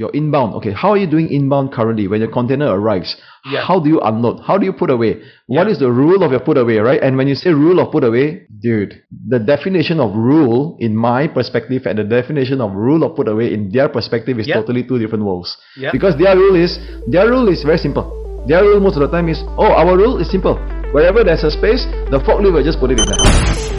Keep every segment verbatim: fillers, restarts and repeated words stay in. Your inbound. Okay, how are you doing inbound currently? When your container arrives, yeah. how do you unload? How do you put away? What yeah. is the rule of your put away, right? And when you say rule of put away, dude, the definition of rule in my perspective and the definition of rule of put away in their perspective is yeah. totally two different worlds. Yeah. Because their rule is their rule is very simple. Their rule most of the time is, oh, our rule is simple. Wherever there's a space, the forklift will just put it in there.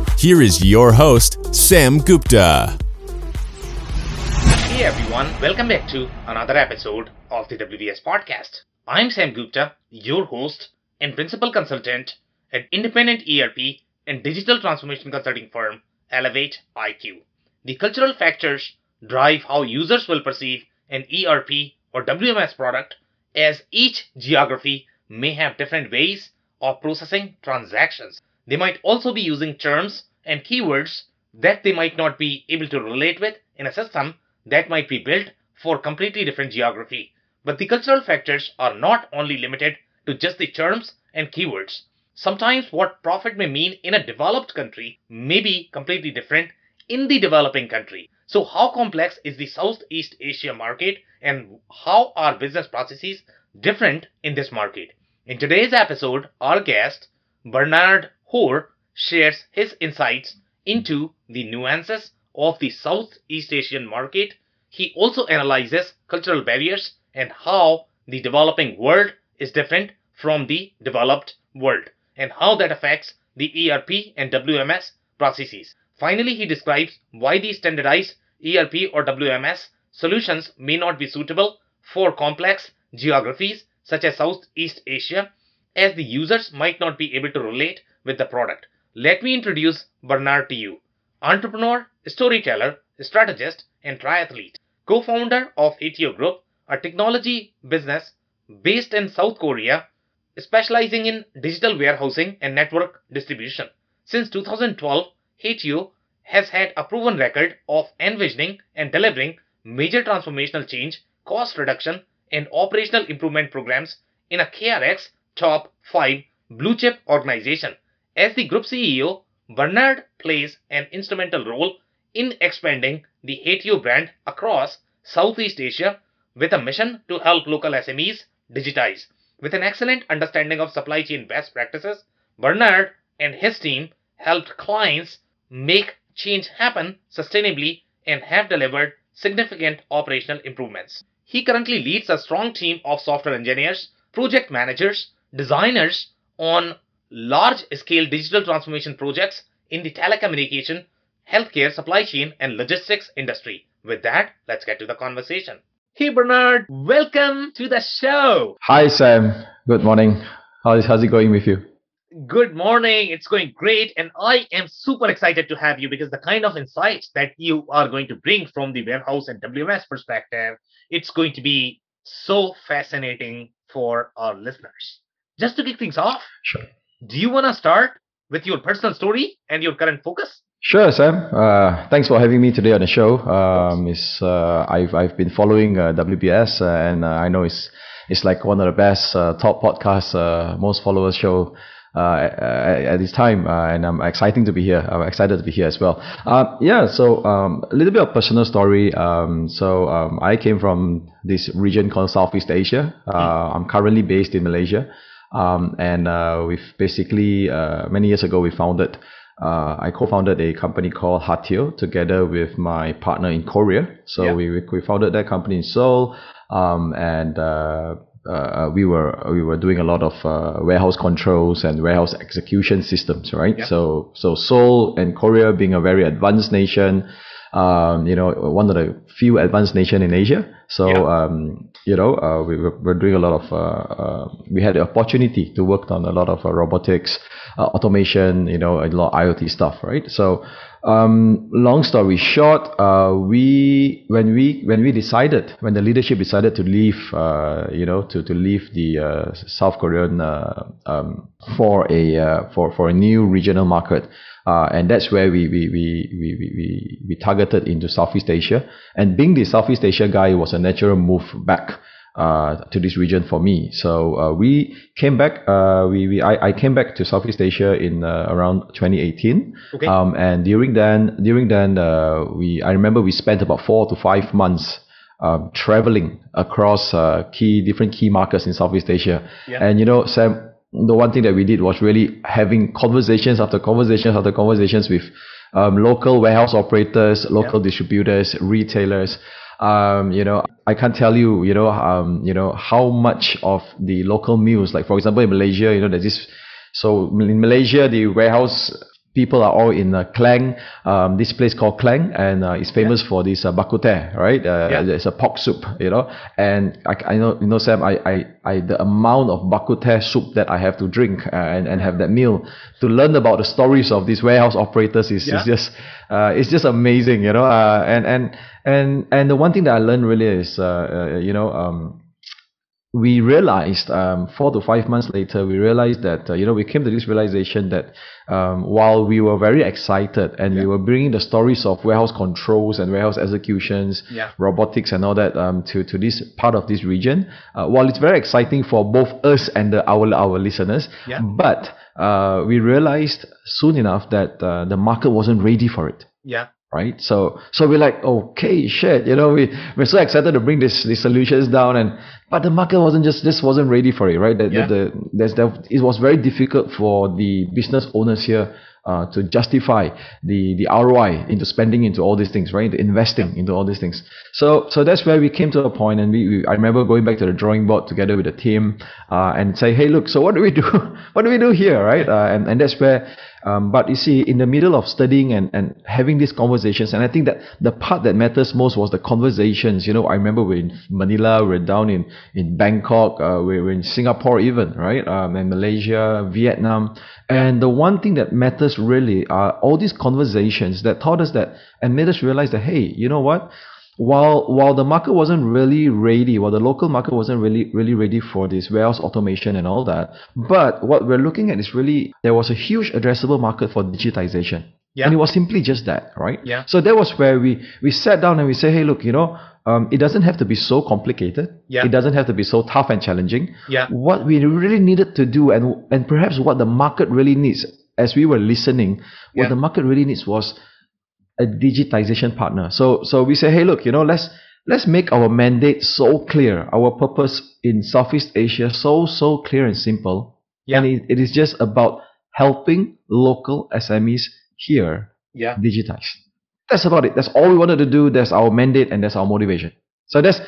here is your host, Sam Gupta. Hey everyone, welcome back to another episode of the W B S Podcast. I'm Sam Gupta, your host and principal consultant at independent E R P and digital transformation consulting firm Elevate I Q. The cultural factors drive how users will perceive an E R P or W M S product, as each geography may have different ways of processing transactions. They might also be using terms and keywords that they might not be able to relate with in a system that might be built for completely different geography. But the cultural factors are not only limited to just the terms and keywords. Sometimes what profit may mean in a developed country may be completely different in the developing country. So how complex is the Southeast Asia market, and how are business processes different in this market? In today's episode, our guest, Bernard Hoare, shares his insights into the nuances of the Southeast Asian market. He also analyzes cultural barriers and how the developing world is different from the developed world, and how that affects the E R P and W M S processes. Finally, he describes why the standardized E R P or W M S solutions may not be suitable for complex geographies such as Southeast Asia, as the users might not be able to relate with the product. Let me introduce Bernard to you. Entrepreneur, storyteller, strategist, and triathlete. Co-founder of H T O Group, a technology business based in South Korea, specializing in digital warehousing and network distribution. Since two thousand twelve, Hatio has had a proven record of envisioning and delivering major transformational change, cost reduction, and operational improvement programs in a K R X top five blue chip organization. As the group C E O, Bernard plays an instrumental role in expanding the Hatio brand across Southeast Asia with a mission to help local S M Es digitize. With an excellent understanding of supply chain best practices, Bernard and his team helped clients make change happen sustainably and have delivered significant operational improvements. He currently leads a strong team of software engineers, project managers, designers on large-scale digital transformation projects in the telecommunication, healthcare, supply chain, and logistics industry. With that, let's get to the conversation. Hey Bernard, welcome to the show. Hi Sam, good morning. How's, how's it going with you? Good morning, it's going great, and I am super excited to have you, because the kind of insights that you are going to bring from the warehouse and W M S perspective, it's going to be so fascinating for our listeners. Just to kick things off, sure. Do you want to start with your personal story and your current focus? Sure, Sam. Uh, thanks for having me today on the show. Um, it's, uh, I've I've been following uh, W B S, uh, and uh, I know it's it's like one of the best uh, top podcasts, uh, most followers show uh, at, at this time, uh, and I'm excited to be here. I'm excited to be here as well. Uh, yeah. So um, a little bit of personal story. Um, so um, I came from this region called Southeast Asia. Uh, mm. I'm currently based in Malaysia. Um, and uh, we've basically, uh, many years ago, we founded, uh, I co-founded a company called Hatio together with my partner in Korea. So yeah. we we founded that company in Seoul, um, and uh, uh, we were we were doing a lot of uh, warehouse controls and warehouse execution systems, right? Yeah. So so Seoul and Korea being a very advanced nation, um, you know, one of the few advanced nations in Asia. So, yeah. um, you know, uh, we were, we're doing a lot of, uh, uh, we had the opportunity to work on a lot of uh, robotics, uh, automation, you know, a lot of I O T stuff, right? So, Um, long story short, uh, we when we when we decided when the leadership decided to leave, uh, you know, to to leave the uh, South Korean uh, um, for a uh, for for a new regional market, uh, and that's where we we, we we we we targeted into Southeast Asia. And being the Southeast Asia guy was a natural move back uh to this region for me. So uh, we came back uh we, we I, I came back to Southeast Asia in uh, around twenty eighteen. Okay. um and during then during then uh we I remember we spent about four to five months um traveling across uh key different key markets in Southeast Asia. Yeah. And you know, Sam, the one thing that we did was really having conversations after conversations after conversations with um local warehouse operators, local yeah. distributors, retailers. Um, you know, I can't tell you, you know, um, you know, how much of the local meals, like for example in Malaysia, you know, there's this, so in Malaysia, the warehouse people are all in uh, Klang, um, this place called Klang, and uh, it's famous yeah. for this uh, bak kut teh, right? Uh, yeah. It's a pork soup, you know, and I, I know, you know, Sam, I, I, I, the amount of bak kut teh soup that I have to drink uh, and, and have that meal to learn about the stories of these warehouse operators is, yeah. is just, uh, it's just amazing, you know, uh, and, and, And and the one thing that I learned really is, uh, uh, you know, um, we realized um, four to five months later, we realized that, uh, you know, we came to this realization that um, while we were very excited and yeah. we were bringing the stories of warehouse controls and warehouse executions, yeah. robotics and all that um, to, to this part of this region, uh, while it's very exciting for both us and the, our, our listeners, yeah. but uh, we realized soon enough that uh, the market wasn't ready for it. Yeah. Right, so so we're like, okay, shit, you know, we we're so excited to bring this these solutions down, and but the market wasn't just this wasn't ready for it, right? The, yeah. the, the, there's the, it was very difficult for the business owners here uh, to justify the the R O I into spending into all these things, right? The investing into all these things. So so that's where we came to a point, and we, we I remember going back to the drawing board together with the team uh, and say, hey, look, so what do we do? What do we do here, right? Uh, and and that's where. Um, but you see, in the middle of studying and, and having these conversations, and I think that the part that matters most was the conversations. You know, I remember we're in Manila, we're down in, in Bangkok, uh, we're in Singapore even, right? Um, and Malaysia, Vietnam. And the one thing that matters really are all these conversations that taught us that and made us realize that, hey, you know what? While while the market wasn't really ready, while the local market wasn't really really ready for this warehouse automation and all that, but what we're looking at is really there was a huge addressable market for digitization. Yeah. And it was simply just that, right? Yeah. So that was where we we sat down and we say, hey, look, you know, um, it doesn't have to be so complicated. Yeah. It doesn't have to be so tough and challenging. Yeah. What we really needed to do, and and perhaps what the market really needs, as we were listening, what yeah. the market really needs was a digitization partner. So so we say, hey, look, you know, let's let's make our mandate so clear, our purpose in Southeast Asia so so clear and simple. Yeah. And it, it is just about helping local S M Es here yeah. digitize. That's about it. That's all we wanted to do. That's our mandate and that's our motivation. So that's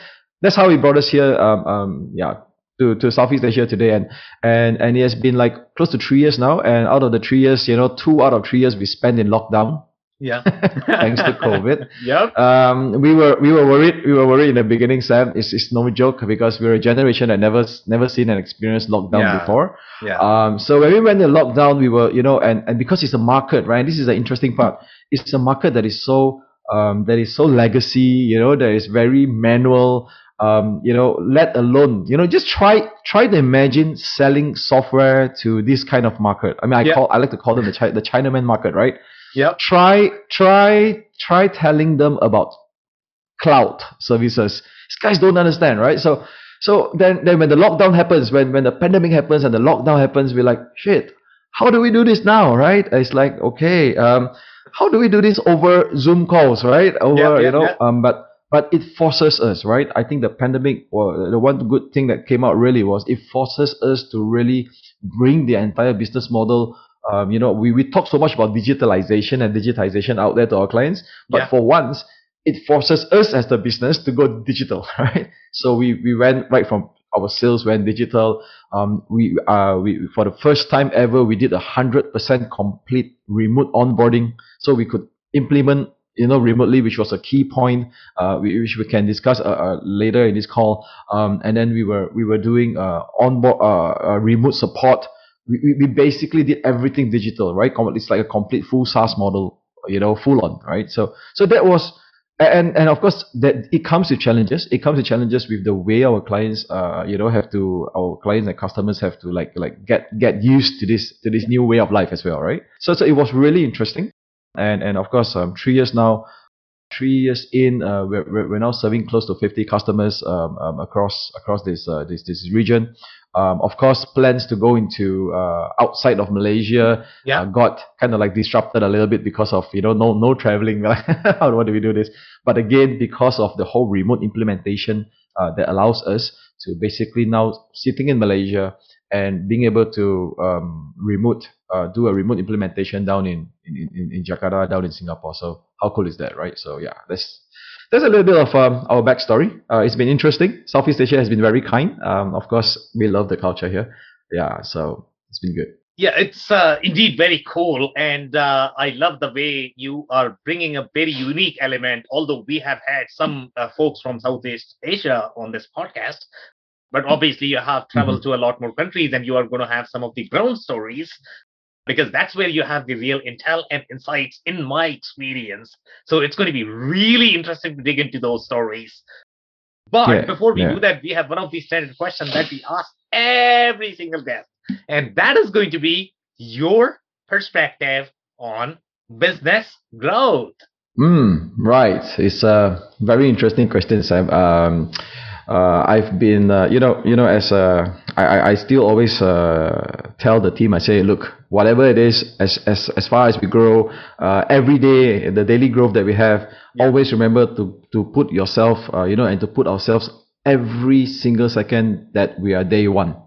that's how we brought us here. Um, um, yeah. To, to Southeast Asia today, and, and and it has been like close to three years now. And out of the three years, you know, two out of three years we spent in lockdown. Yeah, thanks to COVID. Yep. Um, we were we were worried. We were worried in the beginning, Sam. It's it's no joke because we're a generation that never never seen and experienced lockdown yeah. before. Yeah. Um. So when we went to lockdown, we were you know, and, and because it's a market, right? This is the interesting part. It's a market that is so um that is so legacy. You know, that is very manual. Um. You know, let alone you know, just try try to imagine selling software to this kind of market. I mean, I yep. call I like to call them the Chi- the Chinaman market, right? Yeah. Try, try, try telling them about cloud services. These guys don't understand, right? So, so then, then when the lockdown happens, when when the pandemic happens and the lockdown happens, we're like, shit. How do we do this now, right? It's like, okay, um, how do we do this over Zoom calls, right? Over, yeah, yeah, you know, yeah. um, but but it forces us, right? I think the pandemic, or the one good thing that came out really was it forces us to really bring the entire business model. Um, you know, we, we talk so much about digitalization and digitization out there to our clients, but yeah. for once, it forces us as the business to go digital, right? So we, we went right from our sales went digital. Um, we uh we for the first time ever we did a hundred percent complete remote onboarding, so we could implement you know remotely, which was a key point, uh, which we can discuss uh, uh, later in this call. Um, and then we were we were doing uh onboard uh, uh remote support. We, we basically did everything digital, right? It's like a complete full SaaS model you know, full on, right? So, so that was, and and of course that it comes with challenges. It comes with challenges with the way our clients, uh, you know, have to, our clients and customers have to like like get get used to this to this new way of life as well, right? So, so it was really interesting, and and of course, um, three years now. Three years in, uh, we're we're now serving close to fifty customers um, um, across across this uh, this this region. Um, of course, plans to go into uh, outside of Malaysia yeah. uh, got kind of like disrupted a little bit because of you know no no traveling. How do we do this? But again, because of the whole remote implementation uh, that allows us to basically now sitting in Malaysia and being able to um, remote uh, do a remote implementation down in, in in in Jakarta, down in Singapore. So. How cool is that, right? So yeah, that's that's a little bit of um, our backstory. Uh, it's been interesting. Southeast Asia has been very kind. Um, of course, we love the culture here. Yeah, so it's been good. Yeah, it's uh, indeed very cool, and uh, I love the way you are bringing a very unique element. Although we have had some uh, folks from Southeast Asia on this podcast. But obviously, you have traveled mm-hmm. to a lot more countries, and you are going to have some of the ground stories. Because that's where you have the real intel and insights, in my experience. So it's going to be really interesting to dig into those stories. But yeah, before we yeah. do that, we have one of the standard questions that we ask every single guest. And that is going to be your perspective on business growth. Mm, right. It's a very interesting question, Sam. Um, Uh, I've been, uh, you know, you know, as uh, I, I still always uh, tell the team, I say, look, whatever it is, as as as far as we grow, uh, every day, the daily growth that we have, yeah. always remember to to put yourself, uh, you know, and to put ourselves every single second that we are day one.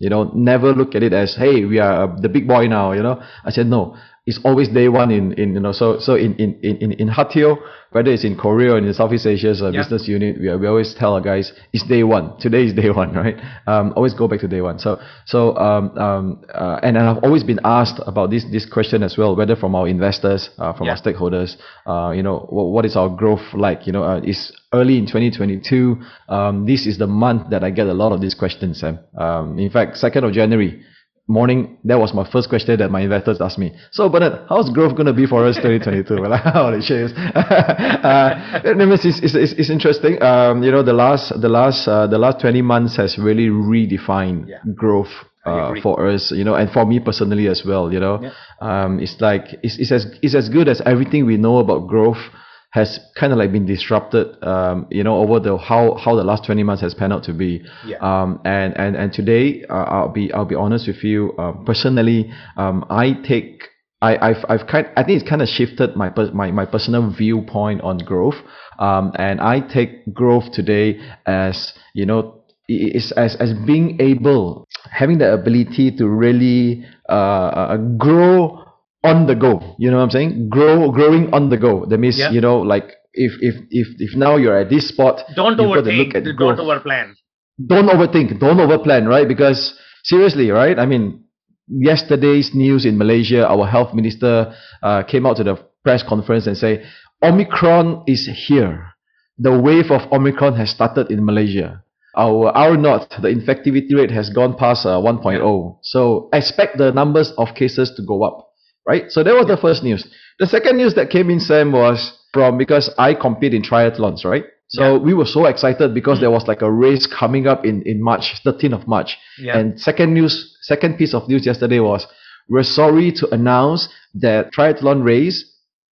You know, never look at it as, hey, we are the big boy now. You know, I said no. It's always day one in, in you know so so in in in in Hatio, whether it's in Korea or in the Southeast Asia's uh, yeah. business unit, we are, we always tell our guys it's day one. Today is day one, right? Um, always go back to day one. So so um um uh, and I've always been asked about this this question as well, whether from our investors, uh, from yeah. our stakeholders, uh, you know, what, what is our growth like? You know, uh, it's early in twenty twenty-two. Um, this is the month that I get a lot of these questions, Sam. Um, in fact, second of January. Morning, that was my first question that my investors asked me. So, Bernard, how's growth going to be for us twenty twenty-two? We're like, holy shit. uh, it's, it's, it's, it's interesting. Um, you know, the last, the last, uh, the last twenty months has really redefined yeah. growth uh, for us, you know, and for me personally as well, you know. Yeah. Um, it's like, it's, it's as, it's as good as everything we know about growth has kind of like been disrupted, um, you know, over the how how the last twenty months has panned out to be. Yeah. Um, and and and today, uh, I'll be I'll be honest with you. Uh, personally, um, I take I I've I've kind I think it's kind of shifted my my my personal viewpoint on growth. Um, and I take growth today as you know is as as being able having the ability to really uh, uh grow. On the go, you know what I'm saying? Grow, growing on the go. That means, yeah. you know, like if if if if now you're at this spot, don't overthink, don't growth. overplan, don't overthink, don't overplan, right? Because seriously, right? I mean, yesterday's news in Malaysia, our health minister uh, came out to the press conference and say, Omicron is here. The wave of Omicron has started in Malaysia. Our R zero, the infectivity rate has gone past uh, one point oh. So expect the numbers of cases to go up. Right, so that was the first news. The second news that came in, Sam, was from because I compete in triathlons, right? So yeah. we were so excited because mm-hmm. there was like a race coming up in, in March, thirteenth of March. Yeah. And second news, second piece of news yesterday was we're sorry to announce that triathlon race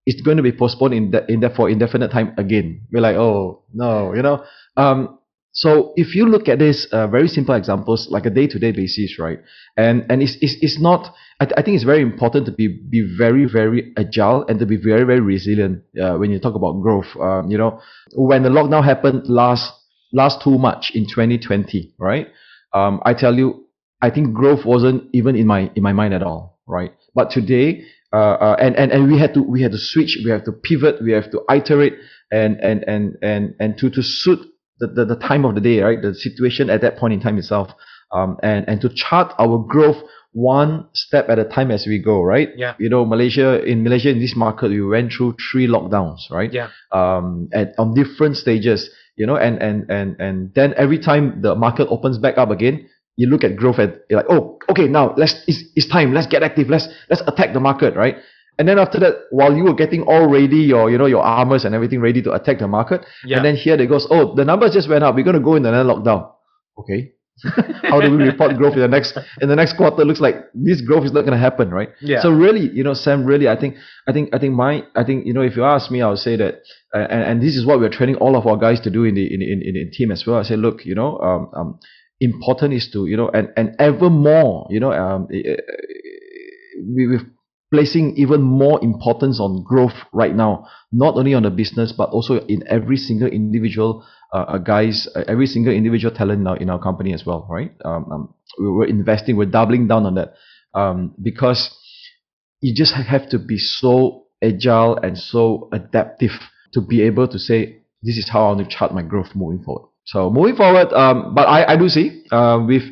is going to be postponed in de- in de- for indefinite time again. We're like, oh no, you know. Um, so if you look at this, uh, very simple examples like a day-to-day basis, right? And and it's it's it's not. I, th- I think it's very important to be be very, very agile and to be very, very resilient uh, when you talk about growth. Um, you know, when the lockdown happened last last too much in twenty twenty, right? Um, I tell you, I think growth wasn't even in my in my mind at all, right? But today, uh, uh, and and and we had to we had to switch, we have to pivot, we have to iterate, and and and and and to to suit the, the, the time of the day, right? The situation at that point in time itself, um, and and to chart our growth. One step at a time as we go, right? Yeah. You know, Malaysia in Malaysia in this market, we went through three lockdowns, right? Yeah. Um, at on different stages, you know, and and and and then every time the market opens back up again, you look at growth and you're like, oh, okay, now let's it's, it's time, let's get active, let's let's attack the market, right? And then after that, while you were getting already your, you know, your armors and everything ready to attack the market, yeah. and then here they goes, oh, the numbers just went up. We're going to go in another lockdown. Okay. How do we report growth in the next in the next quarter? It looks like this growth is not going to happen, right? Yeah. So really, you know, Sam, really, I think, I think, I think my, I think, you know, if you ask me, I would say that, uh, and, and this is what we're training all of our guys to do in the in in, in the team as well. I say, look, you know, um, um, important is to, you know, and and ever more, you know, um, we we've placing even more importance on growth right now, not only on the business, but also in every single individual uh, guys, uh, every single individual talent now in our company as well, right? Um, um, we we're investing, we're doubling down on that um, because you just have to be so agile and so adaptive to be able to say, this is how I want to chart my growth moving forward. So moving forward, um, but I, I do see uh, with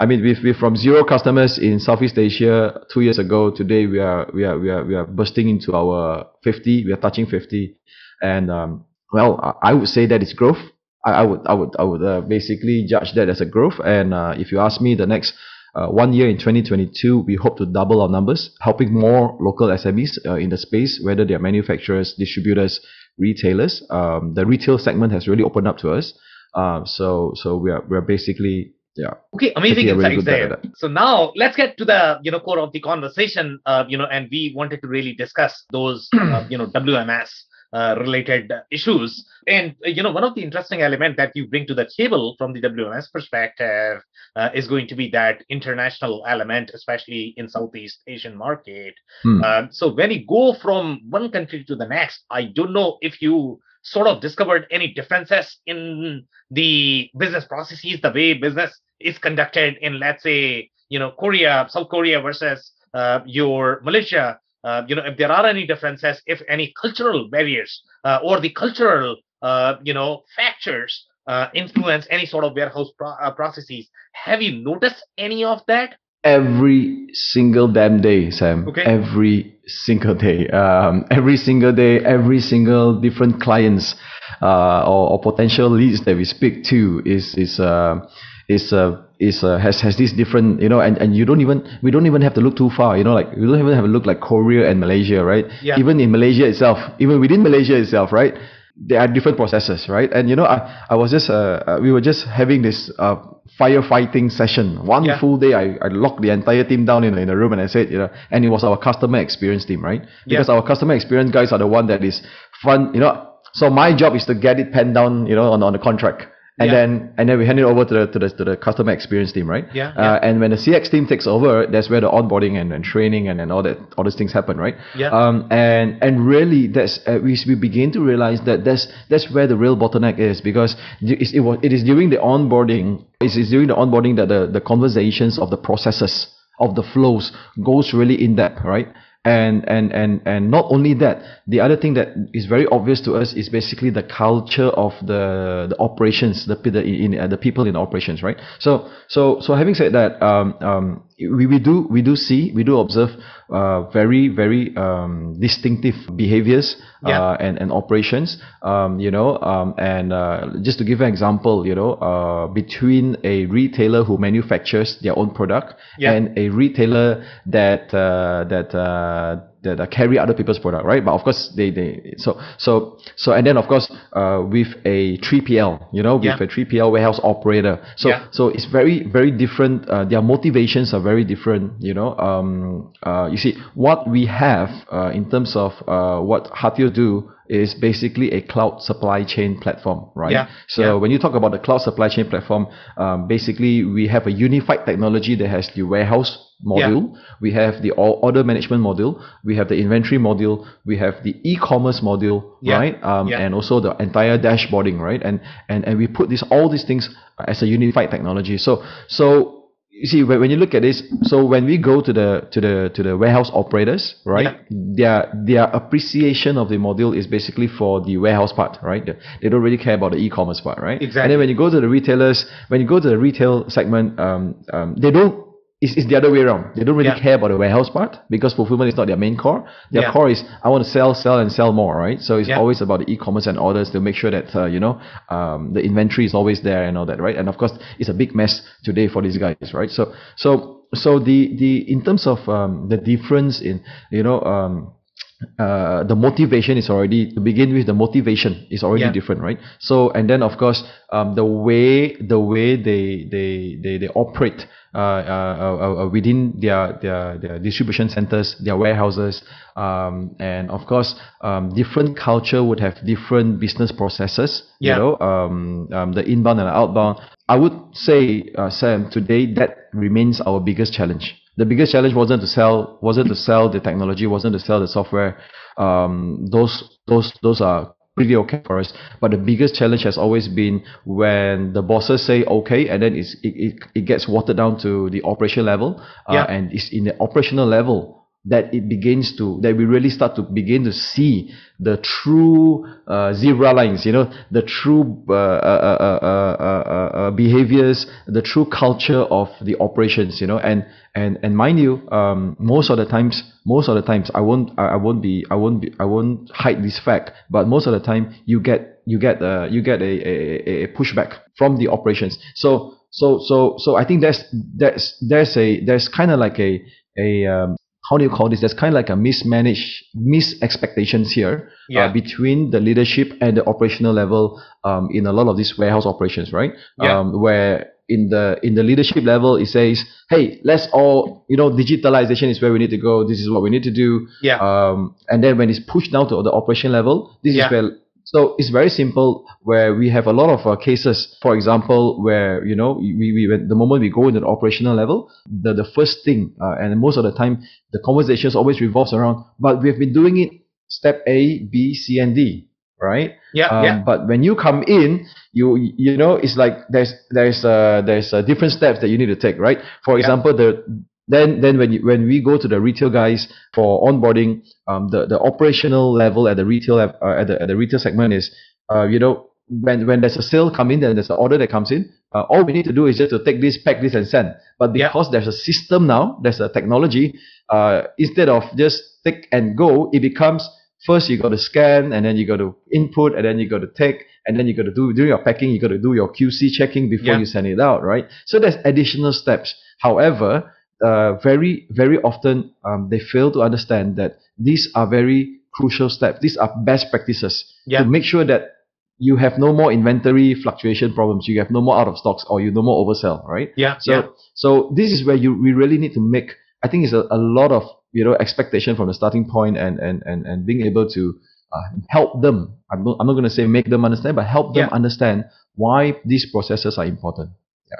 I mean, we've, we've from zero customers in Southeast Asia two years ago. Today, we are we are we are we are bursting into our fifty. We are touching fifty, and um, well, I would say that it's growth. I, I would I would I would uh, basically judge that as a growth. And uh, if you ask me, the next uh, one year in twenty twenty-two, we hope to double our numbers, helping more local S M Es uh, in the space, whether they are manufacturers, distributors, retailers. Um, the retail segment has really opened up to us. Uh, so so we are we are basically. Yeah. Okay, amazing insights really there. So now let's get to the you know core of the conversation. Uh, you know, and we wanted to really discuss those uh, you know W M S uh, related issues. And uh, you know, one of the interesting elements that you bring to the table from the W M S perspective uh, is going to be that international element, especially in Southeast Asian market. Hmm. Uh, so when you go from one country to the next, I don't know if you sort of discovered any differences in the business processes, the way business is conducted in, let's say, you know, Korea, South Korea versus uh, your Malaysia. Uh, you know, if there are any differences, if any cultural barriers uh, or the cultural, uh, you know, factors uh, influence any sort of warehouse pro- uh, processes. Have you noticed any of that? Every single damn day, Sam. Okay. Every single day. Um, every single day, every single different clients uh, or, or potential leads that we speak to is is uh, is uh, is uh, has has these different, you know, and, and you don't even we don't even have to look too far, you know, like we don't even have to look like Korea and Malaysia, right? Yeah. Even in Malaysia itself, even within Malaysia itself, right? There are different processes, right? And you know, I, I was just uh, we were just having this uh, firefighting session. One yeah. full day, I, I locked the entire team down in in a room, and I said, you know, and it was our customer experience team, right? Because yeah. our customer experience guys are the one that is fun, you know. So my job is to get it penned down, you know, on on the contract, and yeah. then and then we hand it over to the to the to the customer experience team, right? Yeah. yeah. Uh, and when the C X team takes over, that's where the onboarding and, and training and, and all that all those things happen, right? Yeah. Um. And and really, that's uh, we we begin to realize that that's that's where the real bottleneck is, because it it was it is during the onboarding. It is during the onboarding that the, the conversations of the processes of the flows goes really in depth, right? And and and and not only that, the other thing that is very obvious to us is basically the culture of the the operations, the the in uh, the people in operations, right? So so so having said that, um um we, we do we do see we do observe uh, very very um, distinctive behaviors yeah. uh, and and operations, um you know um and uh, just to give an example, you know uh between a retailer who manufactures their own product yeah. and a retailer that uh, that uh, Uh, that uh, carry other people's product, right? But of course, they they so so so and then of course uh, with a three P L, you know, with yeah. a three P L warehouse operator. So yeah. so it's very very different. Uh, their motivations are very different, you know. Um, uh, you see, what we have uh, in terms of uh, what Hatio do is basically a cloud supply chain platform, right? Yeah. So yeah. when you talk about the cloud supply chain platform, um, basically we have a unified technology that has the warehouse module, yeah. we have the order management module, we have the inventory module, we have the e-commerce module, yeah. right? Um, yeah. And also the entire dashboarding, right? And and and we put this all these things as a unified technology. So so you see when you look at this, so when we go to the to the to the warehouse operators, right? Yeah. Their their appreciation of the module is basically for the warehouse part, right? They don't really care about the e-commerce part, right? Exactly. And then when you go to the retailers, when you go to the retail segment, um, um, they don't. It's, it's the other way around. They don't really yeah. care about the warehouse part because fulfillment is not their main core. Their yeah. core is, I want to sell, sell, and sell more, right? So it's yeah. always about the e-commerce and orders to make sure that, uh, you know, um, the inventory is always there and all that, right? And of course, it's a big mess today for these guys, right? So, so, so the, the, in terms of, um, the difference in, you know, um, Uh, the motivation is already, to begin with, the motivation is already yeah. different, right? So, and then of course, um, the way the way they they they, they operate uh, uh, uh, within their, their their distribution centers, their warehouses, um, and of course, um, different culture would have different business processes. Yeah. You know, um, um, the inbound and the outbound. I would say, uh, Sam, today that remains our biggest challenge. The biggest challenge wasn't to sell, wasn't to sell the technology, wasn't to sell the software. Um, those, those, those are pretty okay for us. But the biggest challenge has always been when the bosses say okay, and then it's, it, it, it gets watered down to the operational level, uh, yeah. and it's in the operational level that it begins to, that we really start to begin to see the true uh, zebra lines, you know, the true uh, uh, uh, uh, uh, behaviors, the true culture of the operations, you know, and and and mind you, um, most of the times, most of the times, I won't, I won't be, I won't be, I won't hide this fact, but most of the time, you get, you get, uh, you get a, a, a pushback from the operations. So, so, so, so, I think that's that's there's a there's kind of like a a um, how do you call this? There's kind of like a mismanaged, mis-expectations here yeah. uh, between the leadership and the operational level um, in a lot of these warehouse operations, right? Yeah. Um, where in the in the leadership level, it says, hey, let's all, you know, digitalization is where we need to go. This is what we need to do. Yeah. Um, and then when it's pushed down to the operation level, this yeah. is where... So it's very simple where we have a lot of uh, cases, for example, where, you know, we, we the moment we go into the operational level, the, the first thing, uh, and most of the time, the conversations always revolves around, but we've been doing it step A, B, C, and D, right? Yeah, um, yeah. But when you come in, you you know, it's like there's there's uh, there's uh, different steps that you need to take, right? For example, yeah. the... Then, then when you, when we go to the retail guys for onboarding, um, the, the operational level at the retail uh, at the at the retail segment is, uh, you know, when when there's a sale come in and there's an order that comes in, uh, all we need to do is just to take this, pack this, and send. But because yeah. there's a system now, there's a technology. Uh, instead of just take and go, it becomes first you got to scan, and then you got to input, and then you got to take, and then you got to do during your packing, you got to do your Q C checking before yeah. you send it out, right? So there's additional steps. However. Uh, very, very often um, they fail to understand that these are very crucial steps. These are best practices yeah. to make sure that you have no more inventory fluctuation problems. You have no more out of stocks, or you no more oversell, right? Yeah. So, yeah. so this is where you we really need to make. I think it's a, a lot of you know expectation from the starting point, and and and, and being able to uh, help them. I'm not, I'm not going to say make them understand, but help them yeah. understand why these processes are important.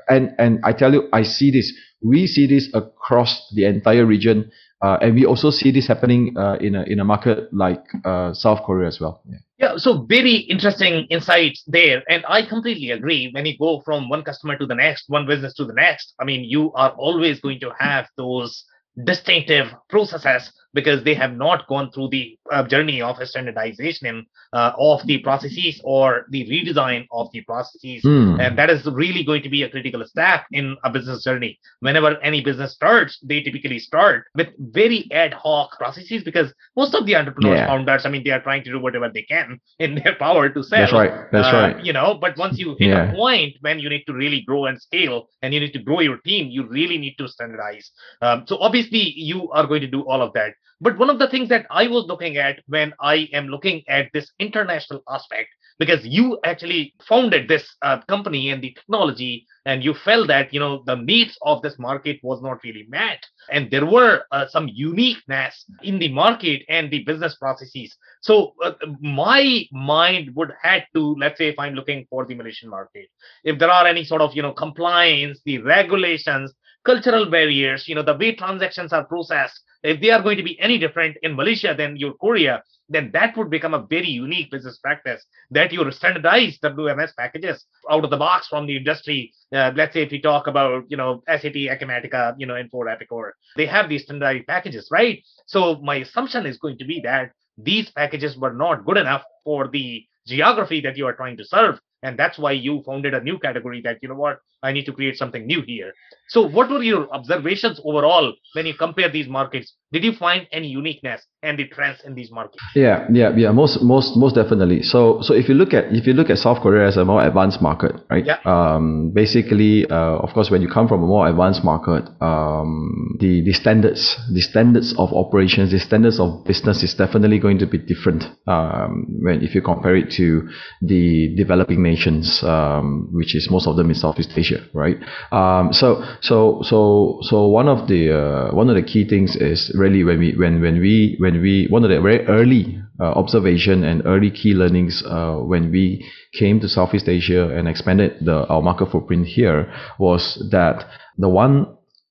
And and I tell you, I see this. We see this across the entire region, uh, and we also see this happening uh, in a in a market like uh, South Korea as well. Yeah. yeah, so very interesting insights there, and I completely agree. When you go from one customer to the next, one business to the next, I mean, you are always going to have those distinctive processes because they have not gone through the uh, journey of standardization uh, of the processes or the redesign of the processes. Mm. And that is really going to be a critical step in a business journey. Whenever any business starts, they typically start with very ad hoc processes because most of the entrepreneurs, yeah. founders, I mean, they are trying to do whatever they can in their power to sell. That's right. That's uh, right. You know, but once you hit yeah. a point when you need to really grow and scale and you need to grow your team, you really need to standardize. Um, so obviously, you are going to do all of that. But one of the things that I was looking at when I am looking at this international aspect, because you actually founded this uh, company and the technology, and you felt that, you know, the needs of this market was not really met. And there were uh, some uniqueness in the market and the business processes. So uh, my mind would head to, let's say, if I'm looking for the Malaysian market, if there are any sort of, you know, compliance, the regulations, cultural barriers, you know, the way transactions are processed, if they are going to be any different in Malaysia than your Korea, then that would become a very unique business practice that your standardized W M S packages out of the box from the industry. Uh, let's say if we talk about, you know, S A P, Acumatica, you know, and Ford Epicor, they have these standardized packages, right? So my assumption is going to be that these packages were not good enough for the geography that you are trying to serve. And that's why you founded a new category that, you know what, I need to create something new here. So what were your observations overall when you compare these markets? Did you find any uniqueness and the trends in these markets? Yeah, yeah, yeah. Most, most, most definitely. So, so if you look at if you look at South Korea as a more advanced market, right? Yeah. Um, basically, uh, of course, when you come from a more advanced market, um, the the standards, the standards of operations, the standards of business is definitely going to be different. Um, when if you compare it to the developing nations, um, which is most of them in Southeast Asia, right? Um, so, so, so, so one of the uh, one of the key things is really when we when when we when we one of the very early uh, observation and early key learnings uh, when we came to Southeast Asia and expanded the our market footprint here was that the one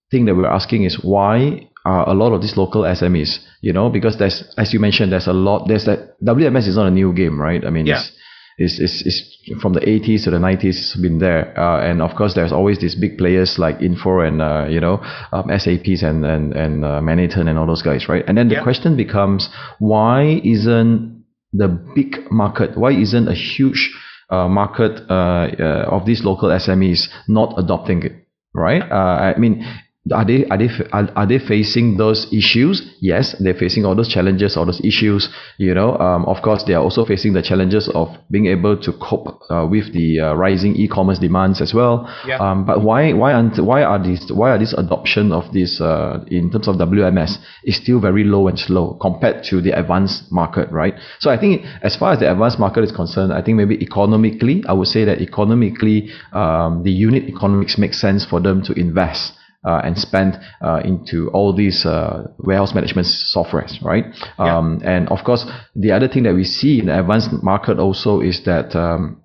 thing that we're asking is why are a lot of these local S M Es, you know, because there's, as you mentioned, there's a lot there's that W M S is not a new game, right? I mean, yeah. it's, It's, it's, it's from the eighties to the nineties, it's been there. Uh, and of course, there's always these big players like Infor and, uh, you know, um, S A Ps and, and, and uh, Manhattan and all those guys, right? And then the yeah. question becomes, why isn't the big market, why isn't a huge uh, market uh, uh, of these local S M Es not adopting it, right? Uh, I mean, Are they are they are they facing those issues? Yes, they're facing all those challenges, all those issues. You know, um, of course, they are also facing the challenges of being able to cope uh, with the uh, rising e-commerce demands as well. Yeah. Um, but why why aren't, why are these why are this adoption of this uh, in terms of W M S is still very low and slow compared to the advanced market, right? So I think as far as the advanced market is concerned, I think maybe economically, I would say that economically, um, the unit economics makes sense for them to invest. Uh, and spend uh, into all these uh, warehouse management softwares, right? Um, yeah. And of course, the other thing that we see in the advanced market also is that um,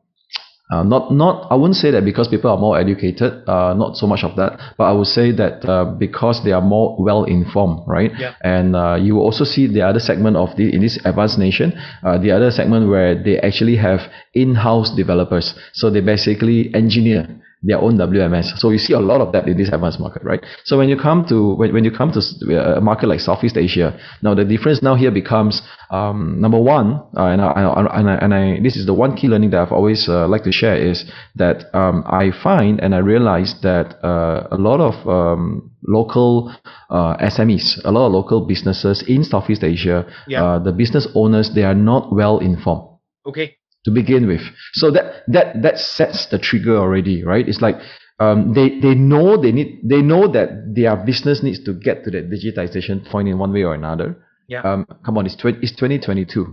uh, not not I wouldn't say that because people are more educated, uh, not so much of that, but I would say that uh, because they are more well informed, right? Yeah. And uh, you will also see the other segment of the in this advanced nation, uh, the other segment where they actually have in-house developers, so they basically engineer their own W M S. So you see a lot of that in this advanced market, right? So when you come to when, when you come to a market like Southeast Asia, now the difference now here becomes um, number one, uh, and, I, and, I, and I this is the one key learning that I've always uh, like to share is that um, I find and I realize that uh, a lot of um, local uh, S M Es, a lot of local businesses in Southeast Asia, yeah. uh, the business owners, they are not well informed. Okay. To begin with, so that that that sets the trigger already, right? It's like um, they they know they need they know that their business needs to get to that digitization point in one way or another. Yeah. Um, come on, it's twenty it's twenty twenty-two.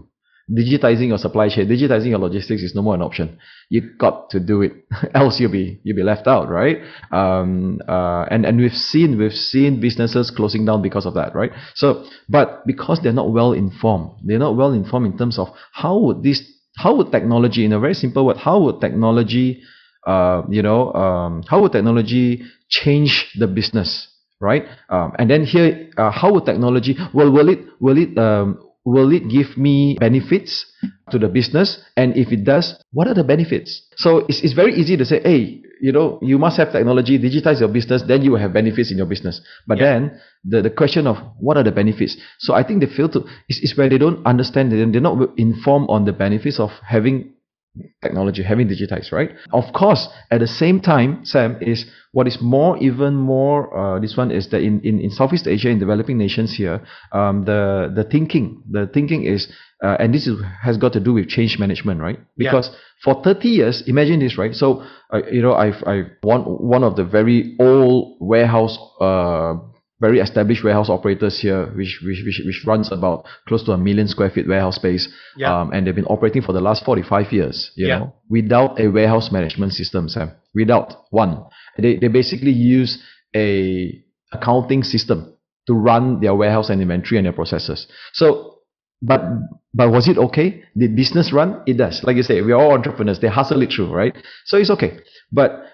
Digitizing your supply chain, digitizing your logistics is no more an option. You got to do it, else you'll be you'll be left out, right? Um, uh, and and we've seen we've seen businesses closing down because of that, right? So, but because they're not well informed, they're not well informed in terms of how would this How would technology, in a very simple word, how would technology, uh, you know, um, how would technology change the business, right? Um, and then here, uh, how would technology? Well, will it, will it, um, will it give me benefits to the business? And if it does, what are the benefits? So it's it's very easy to say, hey, you know, you must have technology, digitize your business, then you will have benefits in your business. But yeah. then the, the question of what are the benefits? So I think they fail to, it's, it's where they don't understand, they're not informed on the benefits of having technology, having digitized, right? Of course, at the same time, Sam, is what is more, even more, uh, this one is that in, in, in Southeast Asia, in developing nations here, um, the, the thinking, the thinking is, uh, and this is, has got to do with change management, right? Because yeah. for thirty years, imagine this, right? So, uh, you know, I've, I've one, one of the very old warehouse, uh, very established warehouse operators here, which which which, which runs about close to a million square feet warehouse space, yeah. um, and they've been operating for the last forty-five years, you yeah. know, without a warehouse management system, Sam, without one. They they basically use a accounting system to run their warehouse and inventory and their processes. So, but but was it okay? Did business run? It does. Like you say, we're all entrepreneurs. They hustle it through, right? So it's okay, but.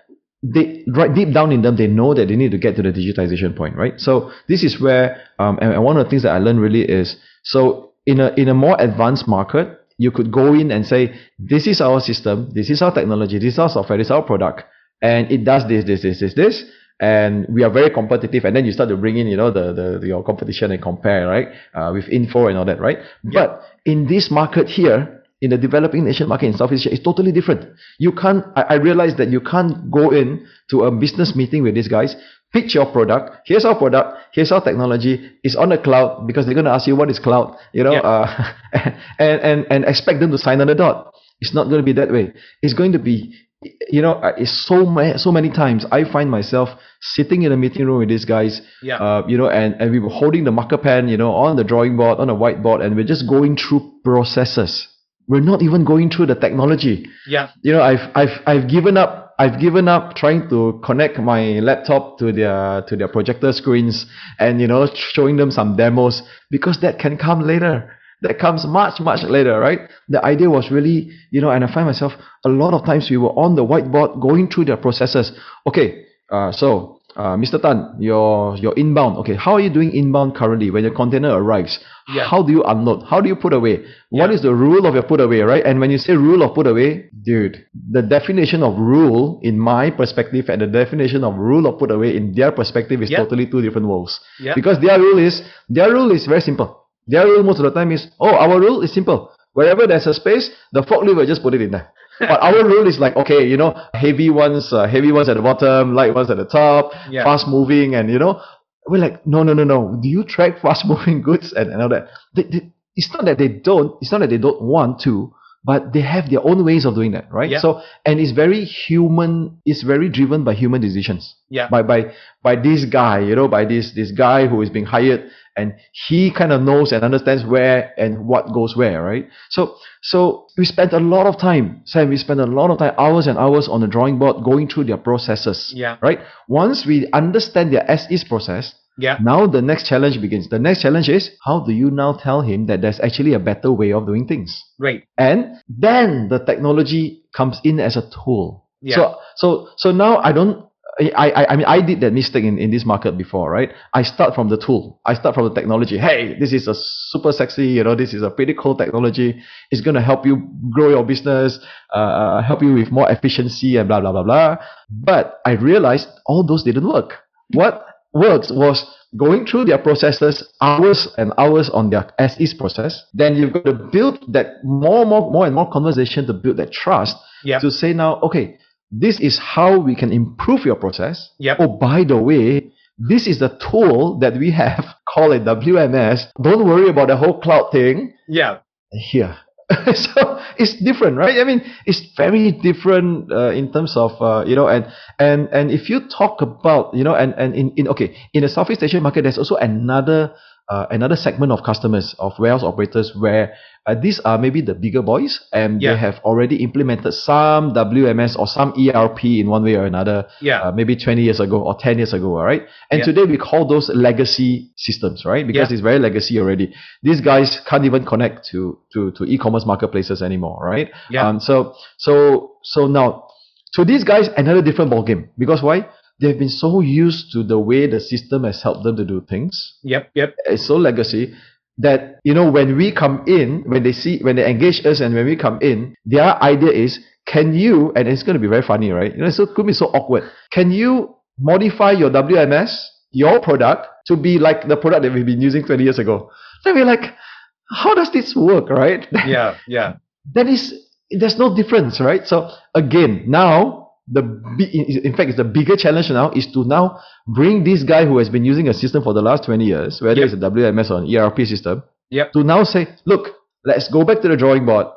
They right deep down in them, they know that they need to get to the digitization point, right? So this is where, um, and one of the things that I learned really is, so in a in a more advanced market, you could go in and say, this is our system, this is our technology, this is our software, this is our product, and it does this, this, this, this, this, and we are very competitive. And then you start to bring in, you know, the the, the your competition and compare, right, uh, with info and all that, right? Yeah. But in this market here, in the developing Asian market, in Southeast Asia, is totally different. You can't, I, I realize that you can't go in to a business meeting with these guys, pitch your product, here's our product, here's our technology, it's on the cloud, because they're going to ask you what is cloud, you know, yeah. uh, and, and, and expect them to sign on the dot. It's not going to be that way. It's going to be, you know, it's so many, so many times I find myself sitting in a meeting room with these guys, yeah. uh, you know, and, and we were holding the marker pen, you know, on the drawing board, on a whiteboard, and we're just going through processes. We're not even going through the technology. Yeah. You know, I've, I've, I've given up. I've given up trying to connect my laptop to their to their projector screens and, you know, showing them some demos, because that can come later. That comes much, much later, right? The idea was really, you know, and I find myself a lot of times we were on the whiteboard going through their processes. Okay, uh, so uh, Mister Tan, your your inbound. Okay, how are you doing inbound currently when your container arrives? Yeah. How do you unload? How do you put away? Yeah. What is the rule of your put away, right? And when you say rule of put away, dude, the definition of rule in my perspective and the definition of rule of put away in their perspective is yeah. totally two different worlds. Yeah. Because their rule is their rule is very simple. Their rule most of the time is, oh, our rule is simple. Wherever there's a space, the forklift will just put it in there. But our rule is like, okay, you know, heavy ones, uh, heavy ones at the bottom, light ones at the top, yeah. fast moving, and you know, we're like, no, no, no, no. Do you track fast moving goods and, and all that? They, they, it's not that they don't. It's not that they don't want to, but they have their own ways of doing that, right? Yeah. So, and it's very human. It's very driven by human decisions. Yeah. By by by this guy, you know, by this this guy who is being hired. And he kind of knows and understands where and what goes where, right? So, so we spent a lot of time, Sam, we spent a lot of time, hours and hours on the drawing board going through their processes, yeah. right? Once we understand their as-is process, yeah. now the next challenge begins. The next challenge is, how do you now tell him that there's actually a better way of doing things? Right. And then the technology comes in as a tool. Yeah. So, so, so now I don't, I, I I mean, I did that mistake in, in this market before, right? I start from the tool. I start from the technology. Hey, this is a super sexy, you know, this is a pretty cool technology. It's going to help you grow your business, uh, help you with more efficiency and blah, blah, blah, blah. But I realized all those didn't work. What works was going through their processes, hours and hours on their as-is process. Then you've got to build that more, more, more and more conversation to build that trust yeah. to say now, okay, this is how we can improve your process. Yep. Oh, by the way, this is the tool that we have. Call it W M S. Don't worry about the whole cloud thing. Yeah. Here. So it's different, right? I mean, it's very different uh, in terms of, uh, you know, and, and, and if you talk about, you know, and, and in, in, okay, in the Southeast Asian market, there's also another Uh, another segment of customers, of warehouse operators, where uh, these are maybe the bigger boys and yeah. they have already implemented some W M S or some E R P in one way or another, yeah. uh, maybe twenty years ago or ten years ago, all right? And yeah. today we call those legacy systems, right? Because yeah. it's very legacy already. These guys can't even connect to, to, to e-commerce marketplaces anymore, right? Yeah. Um, so, so, so now, to these guys, another different ballgame. Because why? They've been so used to the way the system has helped them to do things. Yep, yep. It's so legacy that, you know, when we come in, when they see, when they engage us and when we come in, their idea is, can you, and it's going to be very funny, right? You know, it's going to be so awkward. Can you modify your W M S, your product, to be like the product that we've been using twenty years ago? Then we're like, how does this work, right? Yeah, yeah. That is, there's no difference, right? So again, now, The in fact, it's the bigger challenge now is to now bring this guy who has been using a system for the last twenty years, whether yep. it's a W M S or an E R P system, yep. to now say, look, let's go back to the drawing board,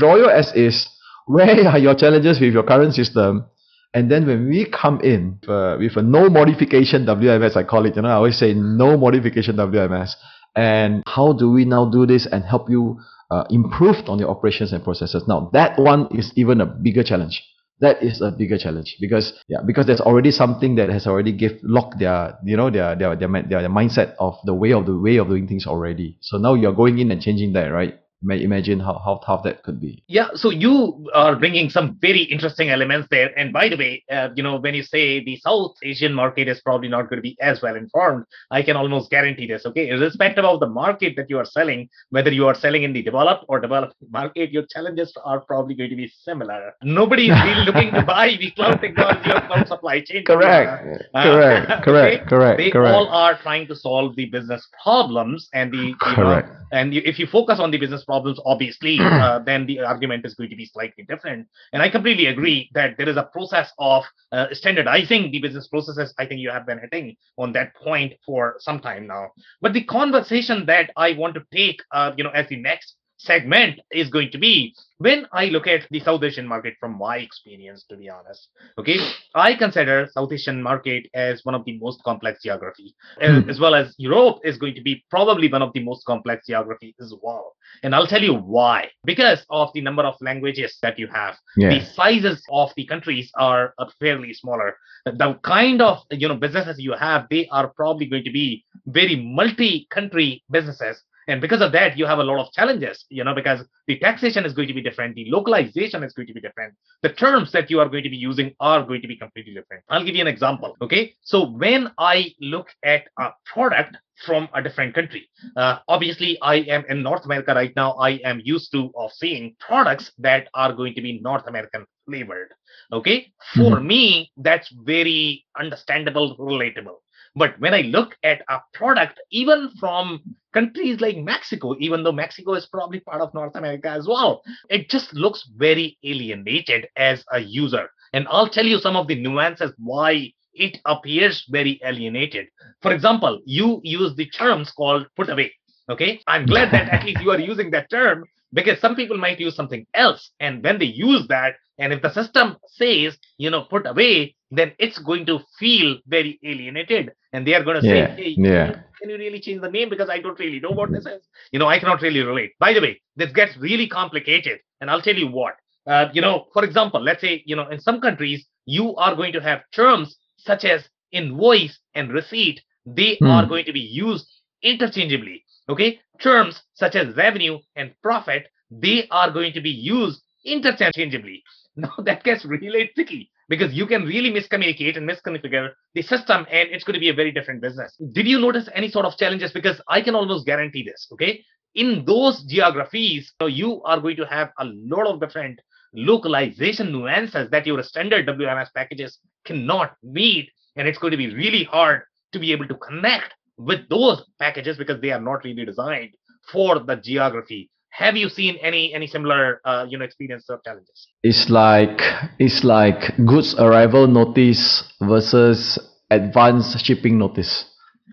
draw your as is, where are your challenges with your current system? And then when we come in uh, with a no modification W M S, I call it, you know, I always say no modification W M S. And how do we now do this and help you uh, improve on your operations and processes? Now, that one is even a bigger challenge. That is a bigger challenge because yeah because there's already something that has already give locked their you know their their their, their, their mindset of the way of the way of doing things already. So now you're going in and changing that, right? Imagine how, how tough that could be. Yeah, so you are bringing some very interesting elements there. And by the way, uh, you know, when you say the South Asian market is probably not going to be as well informed, I can almost guarantee this, okay? Irrespective of the market that you are selling, whether you are selling in the developed or developed market, your challenges are probably going to be similar. Nobody is really looking to buy the cloud technology or cloud supply chain. Correct, uh, correct, uh, correct, okay? correct. They correct. all are trying to solve the business problems and the, you correct. know, and you, if you focus on the business problems, obviously, uh, then the argument is going to be slightly different. And I completely agree that there is a process of uh, standardizing the business processes. I think you have been hitting on that point for some time now. But the conversation that I want to take, uh, you know, as the next segment is going to be when I look at the South Asian market from my experience, to be honest. Okay, I consider South Asian market as one of the most complex geography, mm. as well as Europe is going to be probably one of the most complex geography as well. And I'll tell you why. Because of the number of languages that you have, yeah. the sizes of the countries are fairly smaller. The kind of, you know, businesses you have, they are probably going to be very multi-country businesses. And because of that, you have a lot of challenges, you know, because the taxation is going to be different. The localization is going to be different. The terms that you are going to be using are going to be completely different. I'll give you an example. OK, so when I look at a product from a different country, uh, obviously, I am in North America right now. I am used to of seeing products that are going to be North American flavored. OK, for mm-hmm. me, that's very understandable, relatable. But when I look at a product, even from countries like Mexico, even though Mexico is probably part of North America as well, it just looks very alienated as a user. And I'll tell you some of the nuances why it appears very alienated. For example, you use the terms called put away. Okay, I'm glad that at least you are using that term, because some people might use something else. And when they use that, and if the system says, you know, put away, then it's going to feel very alienated. And they are going to yeah, say, hey, yeah. can you really change the name? Because I don't really know what this is. You know, I cannot really relate. By the way, this gets really complicated. And I'll tell you what, uh, you know, for example, let's say, you know, in some countries, you are going to have terms such as invoice and receipt. They hmm. are going to be used interchangeably. Okay, terms such as revenue and profit, they are going to be used interchangeably. Now, that gets really tricky because you can really miscommunicate and misconfigure the system, and it's going to be a very different business. Did you notice any sort of challenges? Because I can almost guarantee this, okay? In those geographies, so you are going to have a lot of different localization nuances that your standard W M S packages cannot meet, and it's going to be really hard to be able to connect with those packages because they are not really designed for the geography. Have you seen any any similar uh, you know experience or challenges? It's like it's like goods arrival notice versus advanced shipping notice.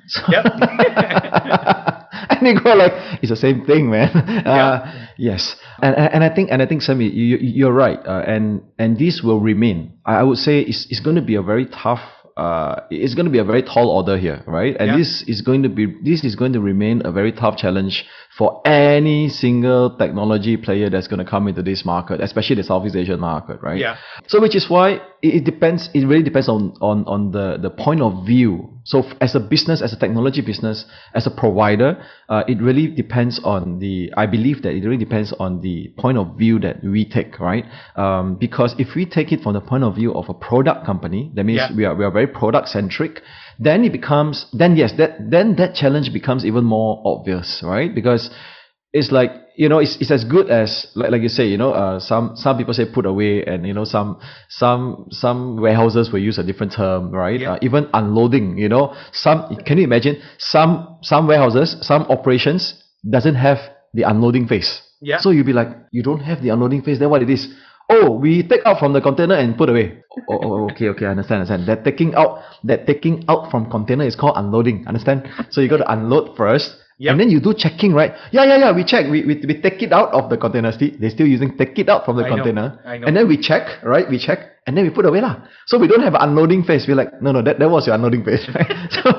So yep. And you go like, it's the same thing, man. Yep. Uh, yes, and, and and I think and I think Sam, you, you you're right. Uh, and and this will remain. I would say it's it's going to be a very tough. Uh, it's going to be a very tall order here, right? And yeah. this is going to be this is going to remain a very tough challenge for any single technology player that's going to come into this market, especially the Southeast Asian market, right? Yeah. So which is why it depends. It really depends on on on the the point of view. So as a business, as a technology business, as a provider, uh, it really depends on the. I believe that it really depends on the point of view that we take, right? Um, because if we take it from the point of view of a product company, that means yeah. we are we are very product centric. Then it becomes then yes that then that challenge becomes even more obvious, right? Because it's like, you know, it's it's as good as like like you say, you know, uh, some some people say put away, and you know some some some warehouses will use a different term, right? Yeah. Uh, even unloading, you know, some can you imagine some some warehouses, some operations doesn't have the unloading phase. Yeah. So you'll be like, you don't have the unloading phase, then what it is? Oh, we take out from the container and put away. Oh, oh okay, okay, I understand, understand. That taking out, that taking out from container is called unloading. Understand? So you got to unload first, yep. and then you do checking, right? Yeah, yeah, yeah. We check. We we, we take it out of the container. They're still using take it out from the I container, know, I know. And then we check, right? We check, and then we put away lah. So we don't have unloading phase. We're like, no, no, that that was your unloading phase, right? So,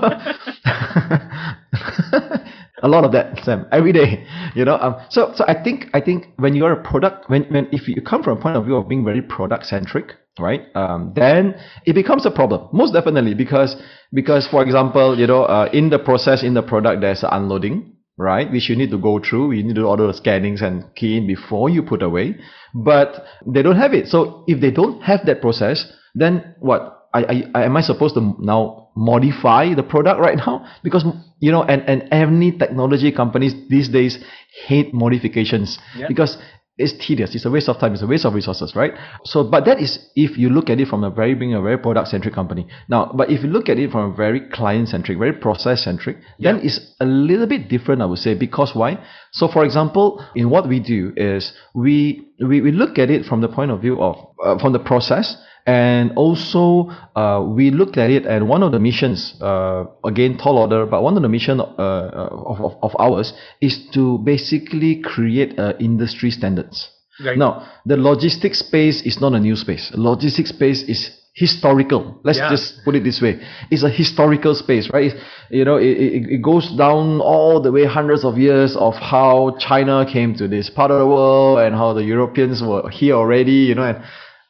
a lot of that, Sam, every day, you know. Um, so, so I think, I think when you're a product, when, when if you come from a point of view of being very product centric, right? Um, then it becomes a problem, most definitely, because, because for example, you know, uh, in the process, in the product, there's unloading, right? Which you need to go through. You need to do all those scannings and key in before you put away, but they don't have it. So if they don't have that process, then what? I, I, am I supposed to now modify the product right now? Because, you know, and, and any technology companies these days hate modifications. Yeah. Because It's tedious. It's a waste of time. It's a waste of resources, right? So, but that is if you look at it from a very being a very product-centric company. Now, but if you look at it from a very client-centric, very process-centric, yeah. then it's a little bit different, I would say. Because why? So, for example, in what we do is we we, we look at it from the point of view of uh, from the process. And also, uh, we looked at it, and one of the missions, uh, again, tall order, but one of the missions uh, of, of, of ours is to basically create uh, industry standards. Right. Now, the logistics space is not a new space. Logistics space is historical. Let's yeah. just put it this way. It's a historical space, right? It's, you know, it, it, it goes down all the way hundreds of years of how China came to this part of the world and how the Europeans were here already, you know, and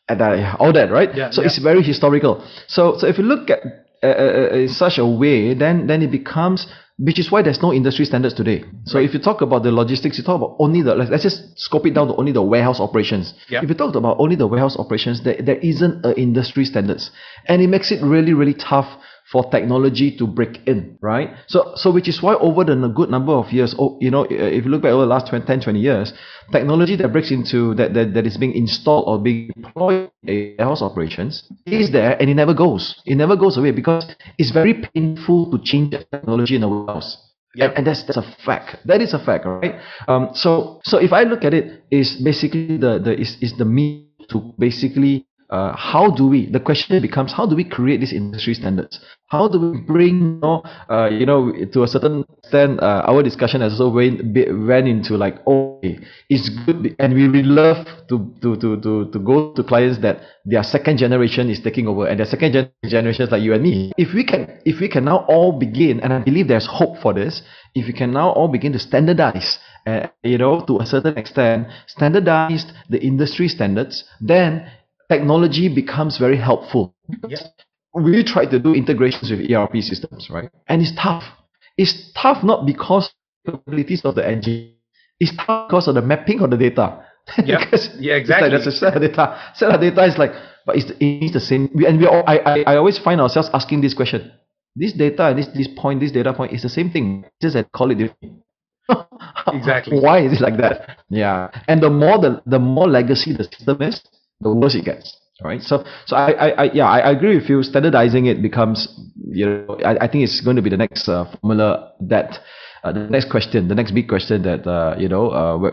And all that, right? Yeah, so yeah. it's very historical. So, so if you look at uh, uh, in such a way, then then it becomes, which is why there's no industry standards today. So, right. if you talk about the logistics, you talk about only the let's just scope it down to only the warehouse operations. Yeah. If you talk about only the warehouse operations, there there isn't a industry standards, and it makes it really really tough for technology to break in, right? So, so which is why over the a good number of years, oh, you know, if you look back over the last ten, twenty years, technology that breaks into that, that that is being installed or being deployed in warehouse operations is there, and it never goes. It never goes away because it's very painful to change the technology in a warehouse. Yeah. And, and that's that's a fact. That is a fact, right? Um. So so if I look at it, is basically the the is is the means to basically. Uh, how do we? The question becomes: how do we create these industry standards? How do we bring, uh, you know, to a certain extent, uh, our discussion has also went went into like, okay, it's good, and we really love to to to to to go to clients that their second generation is taking over, and their second gen- generation is like you and me. If we can, if we can now all begin, and I believe there's hope for this. If we can now all begin to standardize. Uh, you know, to a certain extent, standardize the industry standards, then. Technology becomes very helpful. Yeah. We try to do integrations with E R P systems, right? And it's tough. It's tough not because of the capabilities of the engineer. It's tough because of the mapping of the data. Yeah, yeah, exactly. It's like, that's a set of data. Set of data is like, but it's, it's the same. And we all, I, I, I always find ourselves asking this question. This data, this this point, this data point is the same thing. Just that call it different. Exactly. Why is it like that? Yeah. And the more the, the more legacy the system is, the worse it gets, right? So, so I, I, I yeah, I, I agree with you. Standardizing it becomes, you know, I, I think it's going to be the next uh, formula that, uh, the next question, the next big question that, uh, you know, uh,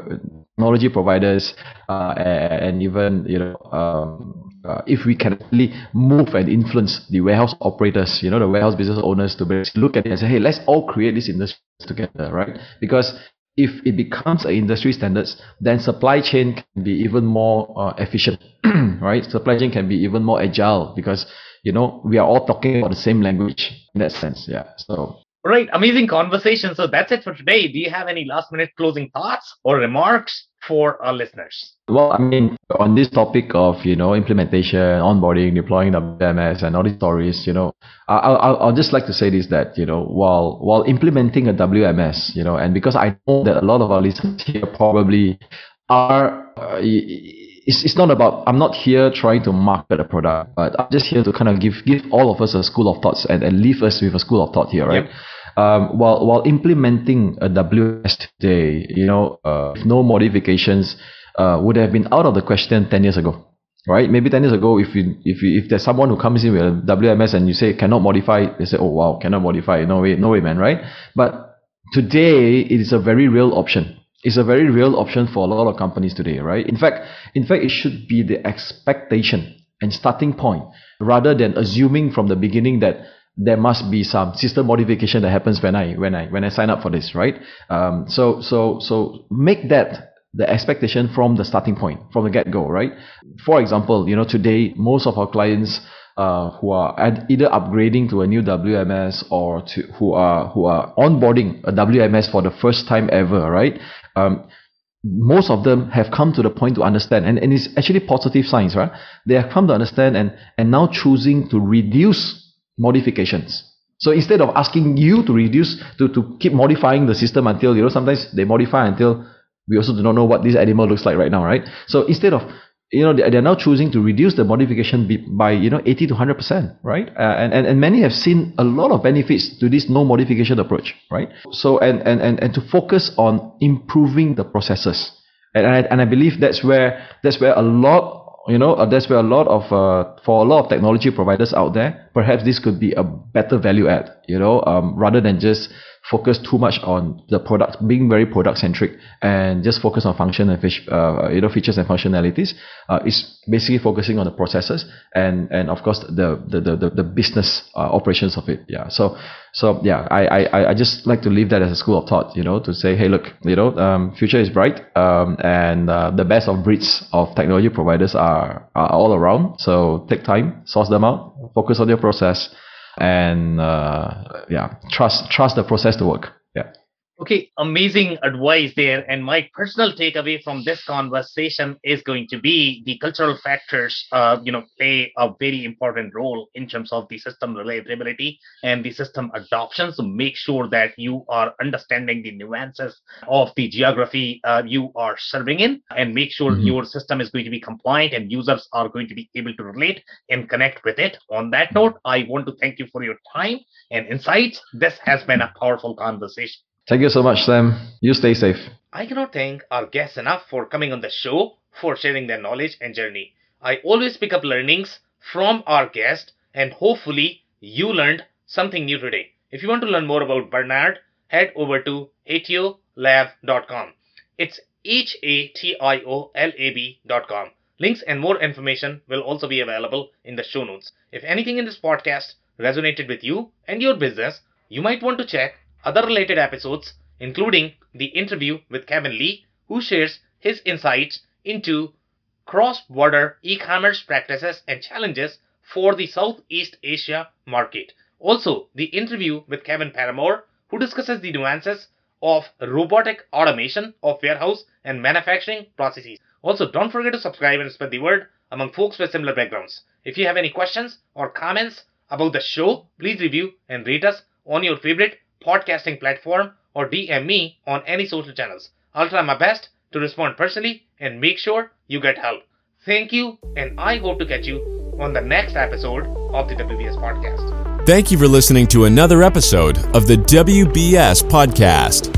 technology providers uh, and even, you know, um, uh, if we can really move and influence the warehouse operators, you know, the warehouse business owners to look at it and say, hey, let's all create this industry together, right? Because if it becomes an industry standards, then supply chain can be even more uh, efficient, right? Supply chain can be even more agile because, you know, we are all talking about the same language in that sense. Yeah. So. Right. Amazing conversation. So that's it for today. Do you have any last minute closing thoughts or remarks for our listeners? Well, I mean, on this topic of, you know, implementation, onboarding, deploying W M S and all these stories, you know, I'll, I'll, I'll just like to say this, that, you know, while while implementing a W M S, you know, and because I know that a lot of our listeners here probably are, uh, it's, it's not about, I'm not here trying to market a product, but I'm just here to kind of give, give all of us a school of thoughts and, and leave us with a school of thought here, right? Yep. Um, while while implementing a W S today, you know, uh, if no modifications uh, would have been out of the question ten years ago, right? Maybe ten years ago, if you if you, if there's someone who comes in with a W M S and you say cannot modify, they say, oh wow, cannot modify, no way, no way, man, right? But today it is a very real option. It's a very real option for a lot of companies today, right? In fact, in fact, it should be the expectation and starting point rather than assuming from the beginning that. There must be some system modification that happens when I when I when I sign up for this, right? Um, so so so make that the expectation from the starting point, from the get-go, right? For example, you know, today most of our clients uh, who are ad- either upgrading to a new W M S or to who are who are onboarding a W M S for the first time ever, right? Um, most of them have come to the point to understand, and, and it's actually positive signs, right? They have come to understand and and now choosing to reduce modifications. So instead of asking you to reduce, to, to keep modifying the system until, you know, sometimes they modify until we also do not know what this animal looks like right now, right? So instead of, you know, they're now choosing to reduce the modification by, you know, eighty to one hundred percent, right? Uh, and, and, and many have seen a lot of benefits to this no modification approach, right? So, and, and, and, and to focus on improving the processes. And I, and I believe that's where that's where a lot, you know, that's where a lot of uh, for a lot of technology providers out there, perhaps this could be a better value add, you know, um, rather than just focus too much on the product, being very product centric, and just focus on function and uh, you know features and functionalities. Uh, it's basically focusing on the processes and and of course the the the, the business uh, operations of it. Yeah. So so yeah, I, I I just like to leave that as a school of thought. You know, to say, hey, look, you know, um, future is bright, um, and uh, the best of breeds of technology providers are are all around. So take time, source them out, focus on your process. And uh, yeah, trust trust the process to work. Yeah. Okay, amazing advice there. And my personal takeaway from this conversation is going to be the cultural factors, uh, you know, play a very important role in terms of the system reliability and the system adoption. So make sure that you are understanding the nuances of the geography uh, you are serving in, and make sure mm-hmm. your system is going to be compliant and users are going to be able to relate and connect with it. On that note, I want to thank you for your time and insights. This has been a powerful conversation. Thank you so much, Sam. You stay safe. I cannot thank our guests enough for coming on the show, for sharing their knowledge and journey. I always pick up learnings from our guests, and hopefully you learned something new today. If you want to learn more about Bernard, head over to h a t i o lab dot com. It's H A T I O L A B dot com. Links and more information will also be available in the show notes. If anything in this podcast resonated with you and your business, you might want to check other related episodes, including the interview with Kevin Lee, who shares his insights into cross-border e-commerce practices and challenges for the Southeast Asia market. Also, the interview with Kevin Paramore, who discusses the nuances of robotic automation of warehouse and manufacturing processes. Also, don't forget to subscribe and spread the word among folks with similar backgrounds. If you have any questions or comments about the show, please review and rate us on your favorite podcasting platform or D M me on any social channels. I'll try my best to respond personally and make sure you get help. Thank you, and I hope to catch you on the next episode of the W B S Podcast. Thank you for listening to another episode of the W B S Podcast.